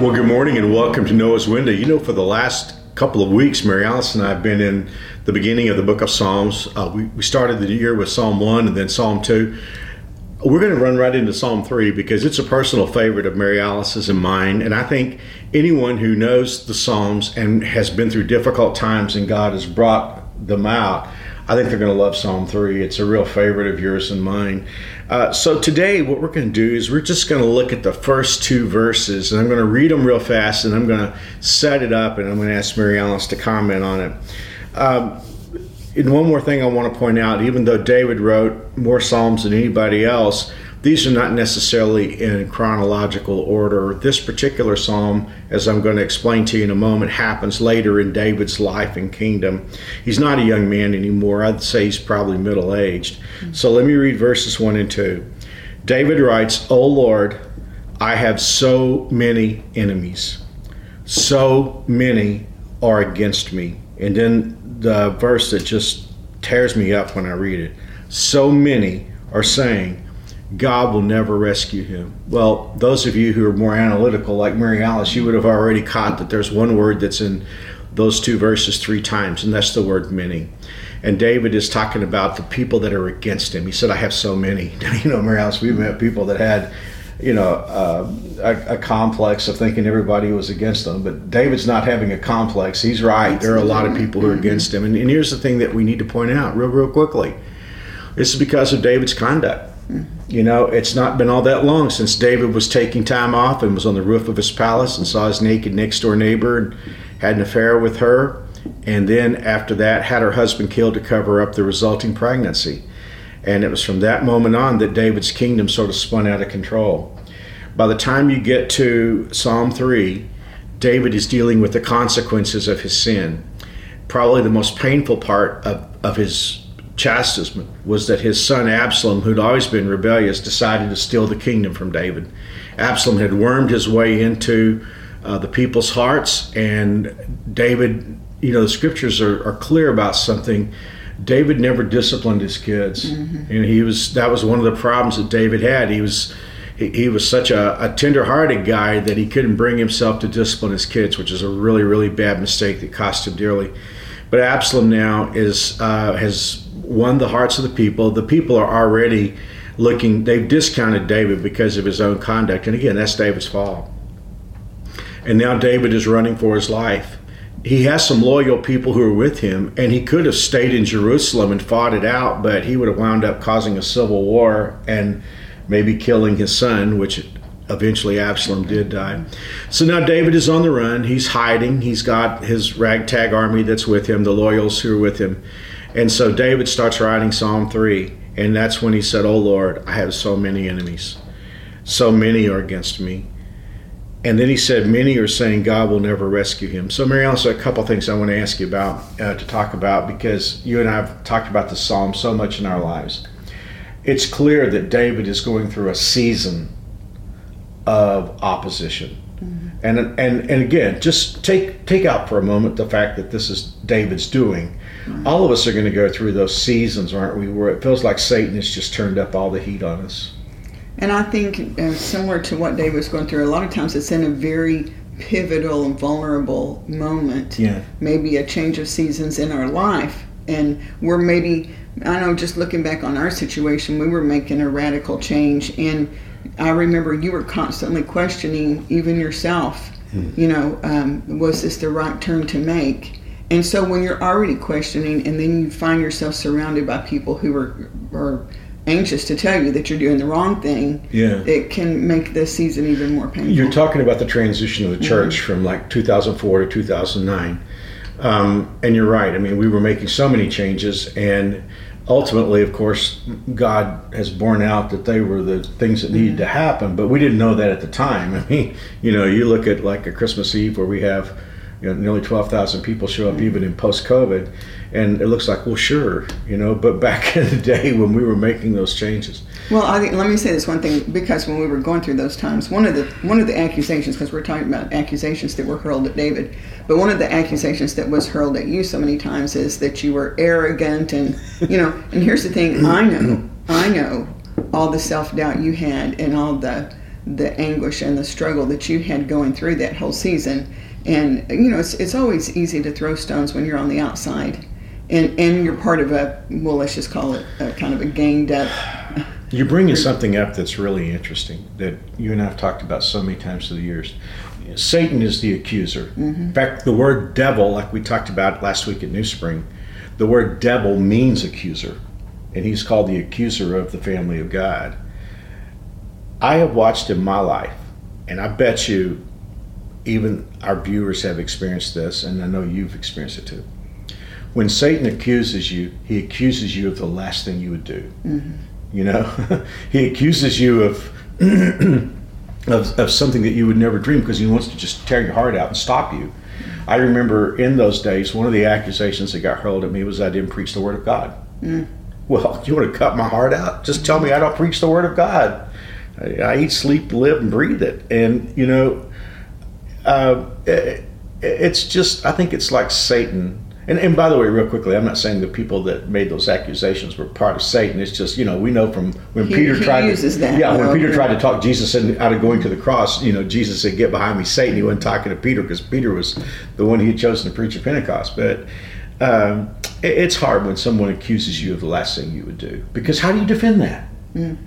Well, good morning and welcome to Noah's Window. You know, for the last couple of weeks, Mary Alice and I have been in the beginning of the book of Psalms. We started the year with Psalm 1 and then Psalm 2. We're going to run right into Psalm 3 because it's a personal favorite of Mary Alice's and mine. And I think anyone who knows the Psalms and has been through difficult times and God has brought them out, I think they're going to love Psalm 3. It's a real favorite of yours and mine. So today what we're going to do is we're just going to look at the first two verses. And I'm going to read them real fast and I'm going to set it up and I'm going to ask Mary Alice to comment on it. And one more thing I want to point out, even though David wrote more Psalms than anybody else, these are not necessarily in chronological order. This particular Psalm, as I'm going to explain to you in a moment, happens later in David's life and kingdom. He's not a young man anymore. I'd say he's probably middle-aged. So let me read verses 1 and 2. David writes, O Lord, I have so many enemies. So many are against me. And then the verse that just tears me up when I read it. So many are saying, God will never rescue him. Well, those of you who are more analytical, like Mary Alice, you would have already caught that there's one word that's in those two verses three times, and that's the word many. And David is talking about the people that are against him. He said, I have so many. You know, Mary Alice, we've met people that had, you know, a complex of thinking everybody was against them. But David's not having a complex. He's right. There are a lot of people who are against him. And here's the thing that we need to point out real quickly. This is because of David's conduct. You know, it's not been all that long since David was taking time off and was on the roof of his palace and saw his naked next-door neighbor and had an affair with her. And then after that, had her husband killed to cover up the resulting pregnancy. And it was from that moment on that David's kingdom sort of spun out of control. By the time you get to Psalm 3, David is dealing with the consequences of his sin. Probably the most painful part of his chastisement was that his son Absalom, who'd always been rebellious, decided to steal the kingdom from David. Absalom had wormed his way into the people's hearts, and David, you know, the scriptures are clear about something. David never disciplined his kids, and that was one of the problems that David had. He was such a tender-hearted guy that he couldn't bring himself to discipline his kids, which is a really, really bad mistake that cost him dearly. But Absalom now has won the hearts of the people. The people are already looking. They've discounted David because of his own conduct. And again, that's David's fault. And now David is running for his life. He has some loyal people who are with him, and he could have stayed in Jerusalem and fought it out, but he would have wound up causing a civil war and maybe killing his son, which eventually Absalom did die. So now David is on the run. He's hiding. He's got his ragtag army that's with him, the loyals who are with him. And so David starts writing Psalm 3, and that's when he said, Oh Lord, I have so many enemies. So many are against me. And then he said, many are saying God will never rescue him. So Mary Alice, a couple things I want to ask you about, to talk about, because you and I have talked about the Psalm so much in our lives. It's clear that David is going through a season of opposition. And again, just take out for a moment the fact that this is David's doing. All of us are going to go through those seasons, aren't we, where it feels like Satan has just turned up all the heat on us. And I think similar to what David was going through, a lot of times it's in a very pivotal and vulnerable moment, maybe a change of seasons in our life. And we're maybe, I know, just looking back on our situation, we were making a radical change. And I remember you were constantly questioning even yourself, you know, was this the right turn to make? And so when you're already questioning and then you find yourself surrounded by people who are anxious to tell you that you're doing the wrong thing, it can make this season even more painful. You're talking about the transition of the church from like 2004 to 2009. And you're right. I mean, we were making so many changes, and ultimately, of course, God has borne out that they were the things that needed to happen, but we didn't know that at the time. I mean, you know, you look at like a Christmas Eve where we have, you know, nearly 12,000 people show up even in post-COVID, and it looks like, well, sure, you know, but back in the day when we were making those changes. Well, I think, let me say this one thing, because when we were going through those times, one of the accusations, because we're talking about accusations that were hurled at David, but one of the accusations that was hurled at you so many times is that you were arrogant, and, you know, and here's the thing, I know all the self-doubt you had and all the the anguish and the struggle that you had going through that whole season. And, you know, it's always easy to throw stones when you're on the outside. And you're part of a, well, let's just call it a kind of a ganged up. You're bringing something up that's really interesting that you and I have talked about so many times through the years. Satan is the accuser. Mm-hmm. In fact, the word devil, like we talked about last week at New Spring, the word devil means accuser. And he's called the accuser of the family of God. I have watched in my life, and I bet you even our viewers have experienced this, and I know you've experienced it too. When Satan accuses you, he accuses you of the last thing you would do. Mm-hmm. You know, he accuses you of something that you would never dream, because he wants to just tear your heart out and stop you. I remember in those days, one of the accusations that got hurled at me was I didn't preach the Word of God. Mm. Well, you want to cut my heart out? Just tell me I don't preach the Word of God. I eat, sleep, live, and breathe it. And, you know, it's just, I think it's like Satan. And by the way, real quickly, I'm not saying the people that made those accusations were part of Satan. It's just, you know, we know from when Peter tried to talk Jesus out of going to the cross, you know, Jesus said, "Get behind me, Satan." He wasn't talking to Peter, because Peter was the one he had chosen to preach at Pentecost. But it's hard when someone accuses you of the last thing you would do, because how do you defend that?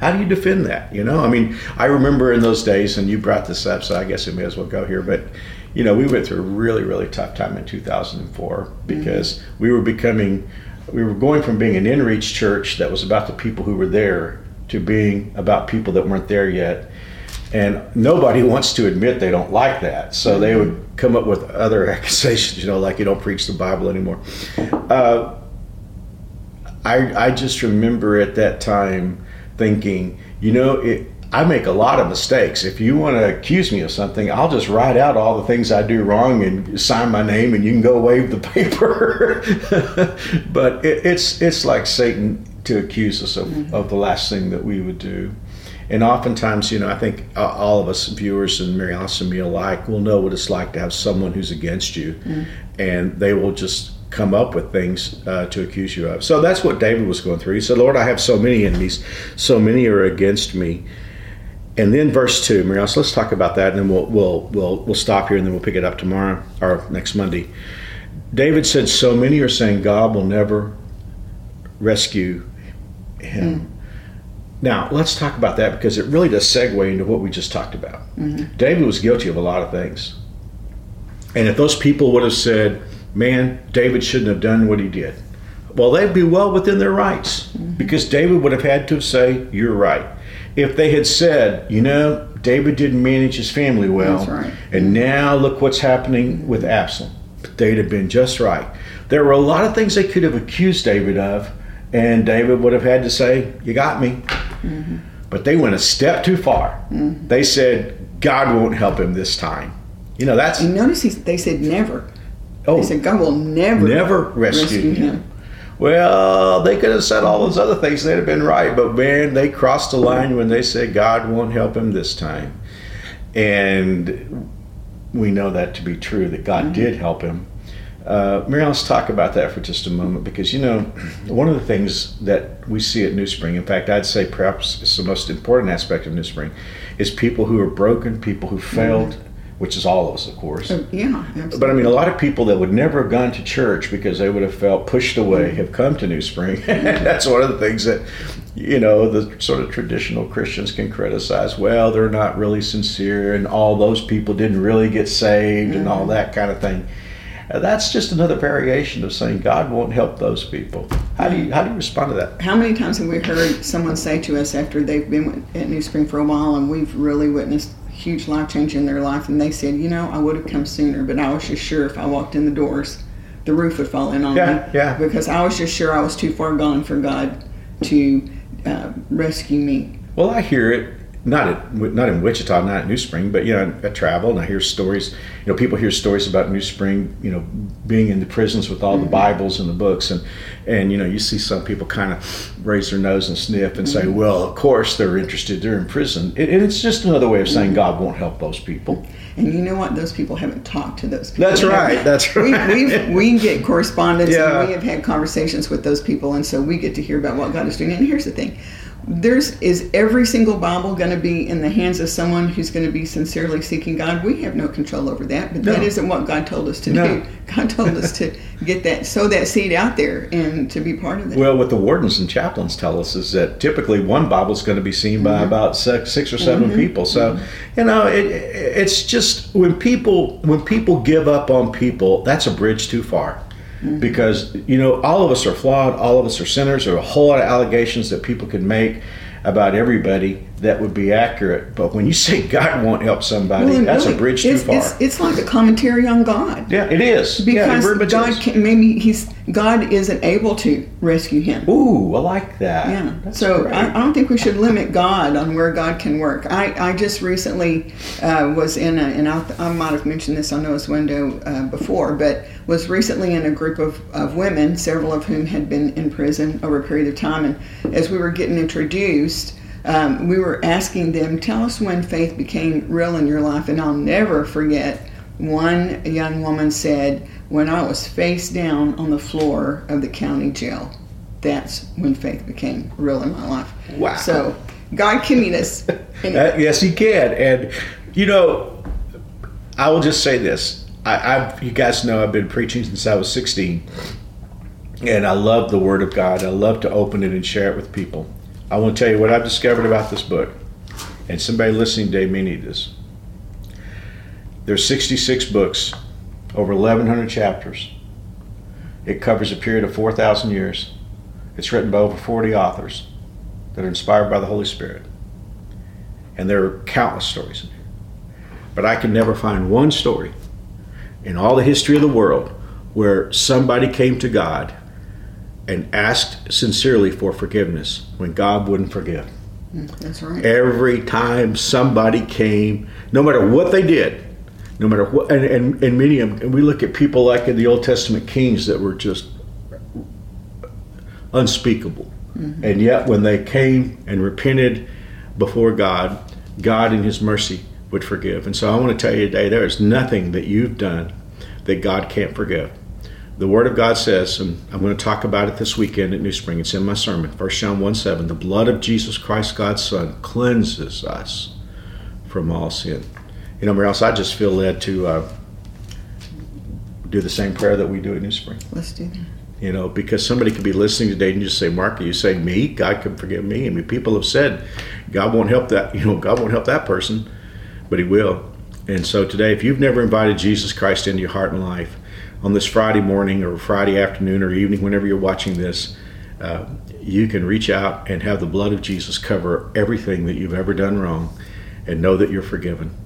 How do you defend that? You know, I mean, I remember in those days, and you brought this up, so I guess it may as well go here. But, you know, we went through a really, really tough time in 2004, because we were going from being an inReach church that was about the people who were there to being about people that weren't there yet. And nobody wants to admit they don't like that. So they would come up with other accusations, you know, like you don't preach the Bible anymore. I just remember at that time thinking, you know, I make a lot of mistakes. If you want to accuse me of something, I'll just write out all the things I do wrong and sign my name, and you can go wave the paper. But it's like Satan to accuse us of the last thing that we would do. And oftentimes, you know, I think all of us viewers, and Mary Alice and me alike, will know what it's like to have someone who's against you, and they will just come up with things to accuse you of. So that's what David was going through. He said, "Lord, I have so many enemies, so many are against me." And then verse 2, Mary Alice, let's talk about that, and then we'll stop here, and then we'll pick it up tomorrow or next Monday. David said, "So many are saying God will never rescue him." Now, let's talk about that, because it really does segue into what we just talked about. Mm-hmm. David was guilty of a lot of things. And if those people would have said, "Man, David shouldn't have done what he did," well, they'd be well within their rights, because David would have had to say, "You're right." If they had said, "You know, David didn't manage his family well, and now look what's happening with Absalom," they'd have been just right. There were a lot of things they could have accused David of, and David would have had to say, "You got me." Mm-hmm. But they went a step too far. Mm-hmm. They said, "God won't help him this time." You know, that's... And notice they said never. Oh, they said, "God will never rescue him. Well, they could have said all those other things. They'd have been right. But, man, they crossed the line when they said, "God won't help him this time." And we know that to be true, that God did help him. Mary, let's talk about that for just a moment, because, you know, one of the things that we see at New Spring, in fact, I'd say perhaps it's the most important aspect of New Spring, is people who are broken, people who failed, which is all of us, of course. Yeah, absolutely. But, I mean, a lot of people that would never have gone to church because they would have felt pushed away have come to New Spring. That's one of the things that, you know, the sort of traditional Christians can criticize. Well, they're not really sincere, and all those people didn't really get saved, and all that kind of thing. That's just another variation of saying God won't help those people. How do you respond to that? How many times have we heard someone say to us after they've been at New Spring for a while, and we've really witnessed huge life change in their life, and they said, "You know, I would have come sooner, but I was just sure if I walked in the doors, the roof would fall in on me, because I was just sure I was too far gone for God to rescue me." Well, I hear it. Not in Wichita, not at New Spring, but, you know, I travel and I hear stories. You know, people hear stories about New Spring, you know, being in the prisons with all the Bibles and the books. And you know, you see some people kind of raise their nose and sniff and say, "Well, of course they're interested. They're in prison." And it's just another way of saying God won't help those people. And you know what? Those people haven't talked to those people. That's right. That's right. We get correspondence, yeah, and we have had conversations with those people, and so we get to hear about what God is doing. And here's the thing. Is every single Bible going to be in the hands of someone who's going to be sincerely seeking God? We have no control over that, but that isn't what God told us to do. God told us to get that, sow that seed out there and to be part of that. Well, what the wardens and chaplains tell us is that typically one Bible is going to be seen by about six or seven people. So, you know, it's just when people give up on people, that's a bridge too far. Mm-hmm. Because, you know, all of us are flawed, all of us are sinners. There are a whole lot of allegations that people could make about everybody that would be accurate. But when you say God won't help somebody, that's really a bridge too far. It's like a commentary on God. Yeah, it is. Because God God isn't able to rescue him. Ooh, I like that. Yeah. That's so I don't think we should limit God on where God can work. I just recently was in I might have mentioned this on Noah's Window before, but was recently in a group of women, several of whom had been in prison over a period of time. And as we were getting introduced, we were asking them, tell us when faith became real in your life. And I'll never forget, one young woman said, when I was face down on the floor of the county jail, that's when faith became real in my life. Wow. So God can meet us. Yes, he can. And, you know, I will just say this. You guys know I've been preaching since I was 16. And I love the Word of God. I love to open it and share it with people. I want to tell you what I've discovered about this book, and somebody listening today may need this. There's 66 books, over 1,100 chapters. It covers a period of 4,000 years. It's written by over 40 authors that are inspired by the Holy Spirit. And there are countless stories in here. But I can never find one story in all the history of the world where somebody came to God and asked sincerely for forgiveness when God wouldn't forgive. That's right. Every time somebody came, no matter what they did, no matter what, and many of them, and we look at people like in the Old Testament kings that were just unspeakable. Mm-hmm. And yet when they came and repented before God, God in his mercy would forgive. And so I want to tell you today, there is nothing that you've done that God can't forgive. The Word of God says, and I'm going to talk about it this weekend at New Spring. It's in my sermon, First John 1 7. The blood of Jesus Christ, God's Son, cleanses us from all sin. You know, Mary Alice, I just feel led to do the same prayer that we do at New Spring. Let's do that. You know, because somebody could be listening today and just say, Mark, are you saying me? God can forgive me? I mean, people have said, God won't help that, you know, God won't help that person, but he will. And so today, if you've never invited Jesus Christ into your heart and life, on this Friday morning or Friday afternoon or evening, whenever you're watching this, you can reach out and have the blood of Jesus cover everything that you've ever done wrong and know that you're forgiven.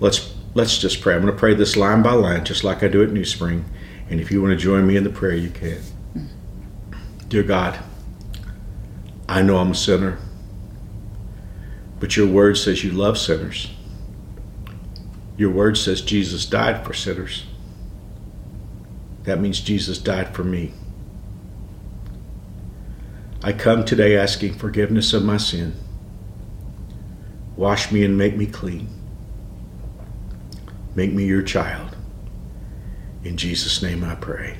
Let's just pray. I'm going to pray this line by line, just like I do at New Spring. And if you want to join me in the prayer, you can. Dear God, I know I'm a sinner, but your word says you love sinners. Your word says Jesus died for sinners. That means Jesus died for me. I come today asking forgiveness of my sin. Wash me and make me clean. Make me your child. In Jesus' name I pray.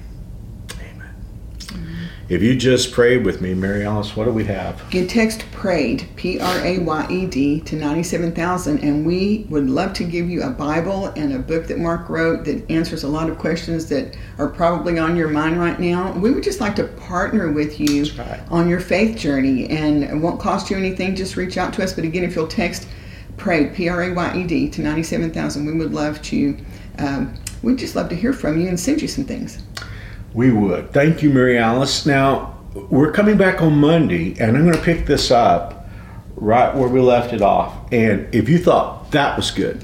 Amen. Mm-hmm. If you just prayed with me, Mary Alice, what do we have? You text PRAYED, PRAYED, to 97,000, and we would love to give you a Bible and a book that Mark wrote that answers a lot of questions that are probably on your mind right now. We would just like to partner with you on your faith journey, and it won't cost you anything. Just reach out to us. But again, if you'll text PRAYED, PRAYED, to 97,000, we would love to, we'd just love to hear from you and send you some things. We would. Thank you, Mary Alice. Now, we're coming back on Monday, and I'm going to pick this up right where we left it off. And if you thought that was good,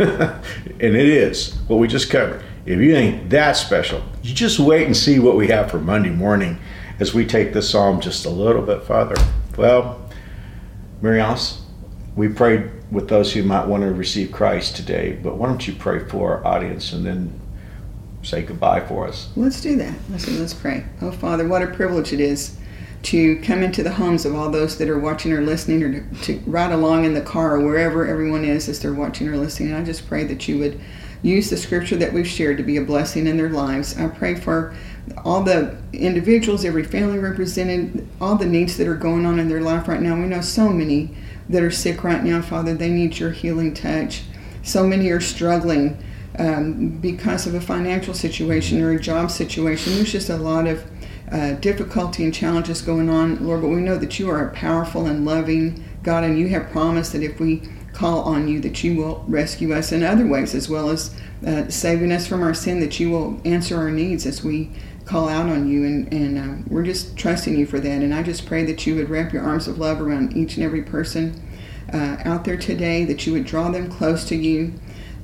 and it is, what we just covered, if you ain't that special, you just wait and see what we have for Monday morning as we take this psalm just a little bit farther. Well, Mary Alice, we prayed with those who might want to receive Christ today, but why don't you pray for our audience and then say goodbye for us. Let's do that. Let's pray. Oh, Father, what a privilege it is to come into the homes of all those that are watching or listening, or to ride along in the car or wherever everyone is as they're watching or listening. And I just pray that you would use the scripture that we've shared to be a blessing in their lives. I pray for all the individuals, every family represented, all the needs that are going on in their life right now. We know so many that are sick right now, Father. They need your healing touch. So many are struggling because of a financial situation or a job situation. There's just a lot of difficulty and challenges going on, Lord, but we know that you are a powerful and loving God, and you have promised that if we call on you, that you will rescue us in other ways, as well as saving us from our sin, that you will answer our needs as we call out on you, and we're just trusting you for that. And I just pray that you would wrap your arms of love around each and every person out there today, that you would draw them close to you.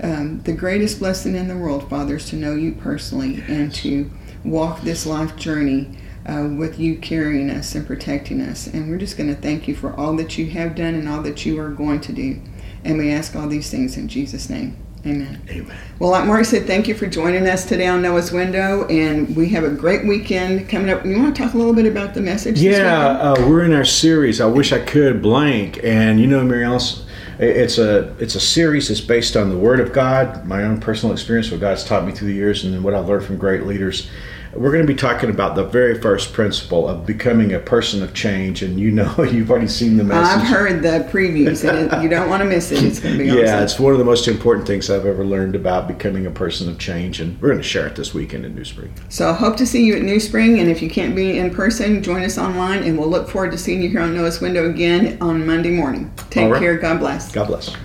The greatest blessing in the world, Father, is to know you personally and to walk this life journey with you carrying us and protecting us. And we're just going to thank you for all that you have done and all that you are going to do. And we ask all these things in Jesus' name. Amen. Amen. Well, like Mark said, thank you for joining us today on Noah's Window, and we have a great weekend coming up. You want to talk a little bit about the message? Yeah, we're in our series, I Wish I Could Blank. And you know, Mary Alice, it's a series that's based on the Word of God, my own personal experience, what God's taught me through the years, and what I've learned from great leaders. We're going to be talking about the very first principle of becoming a person of change, and you know, you've already seen the message. I've heard the previews, and you don't want to miss it. It's going to be awesome. Yeah, it's one of the most important things I've ever learned about becoming a person of change, and we're going to share it this weekend in New Spring. So I hope to see you at New Spring, and if you can't be in person, join us online, and we'll look forward to seeing you here on Noah's Window again on Monday morning. Take care. God bless. God bless.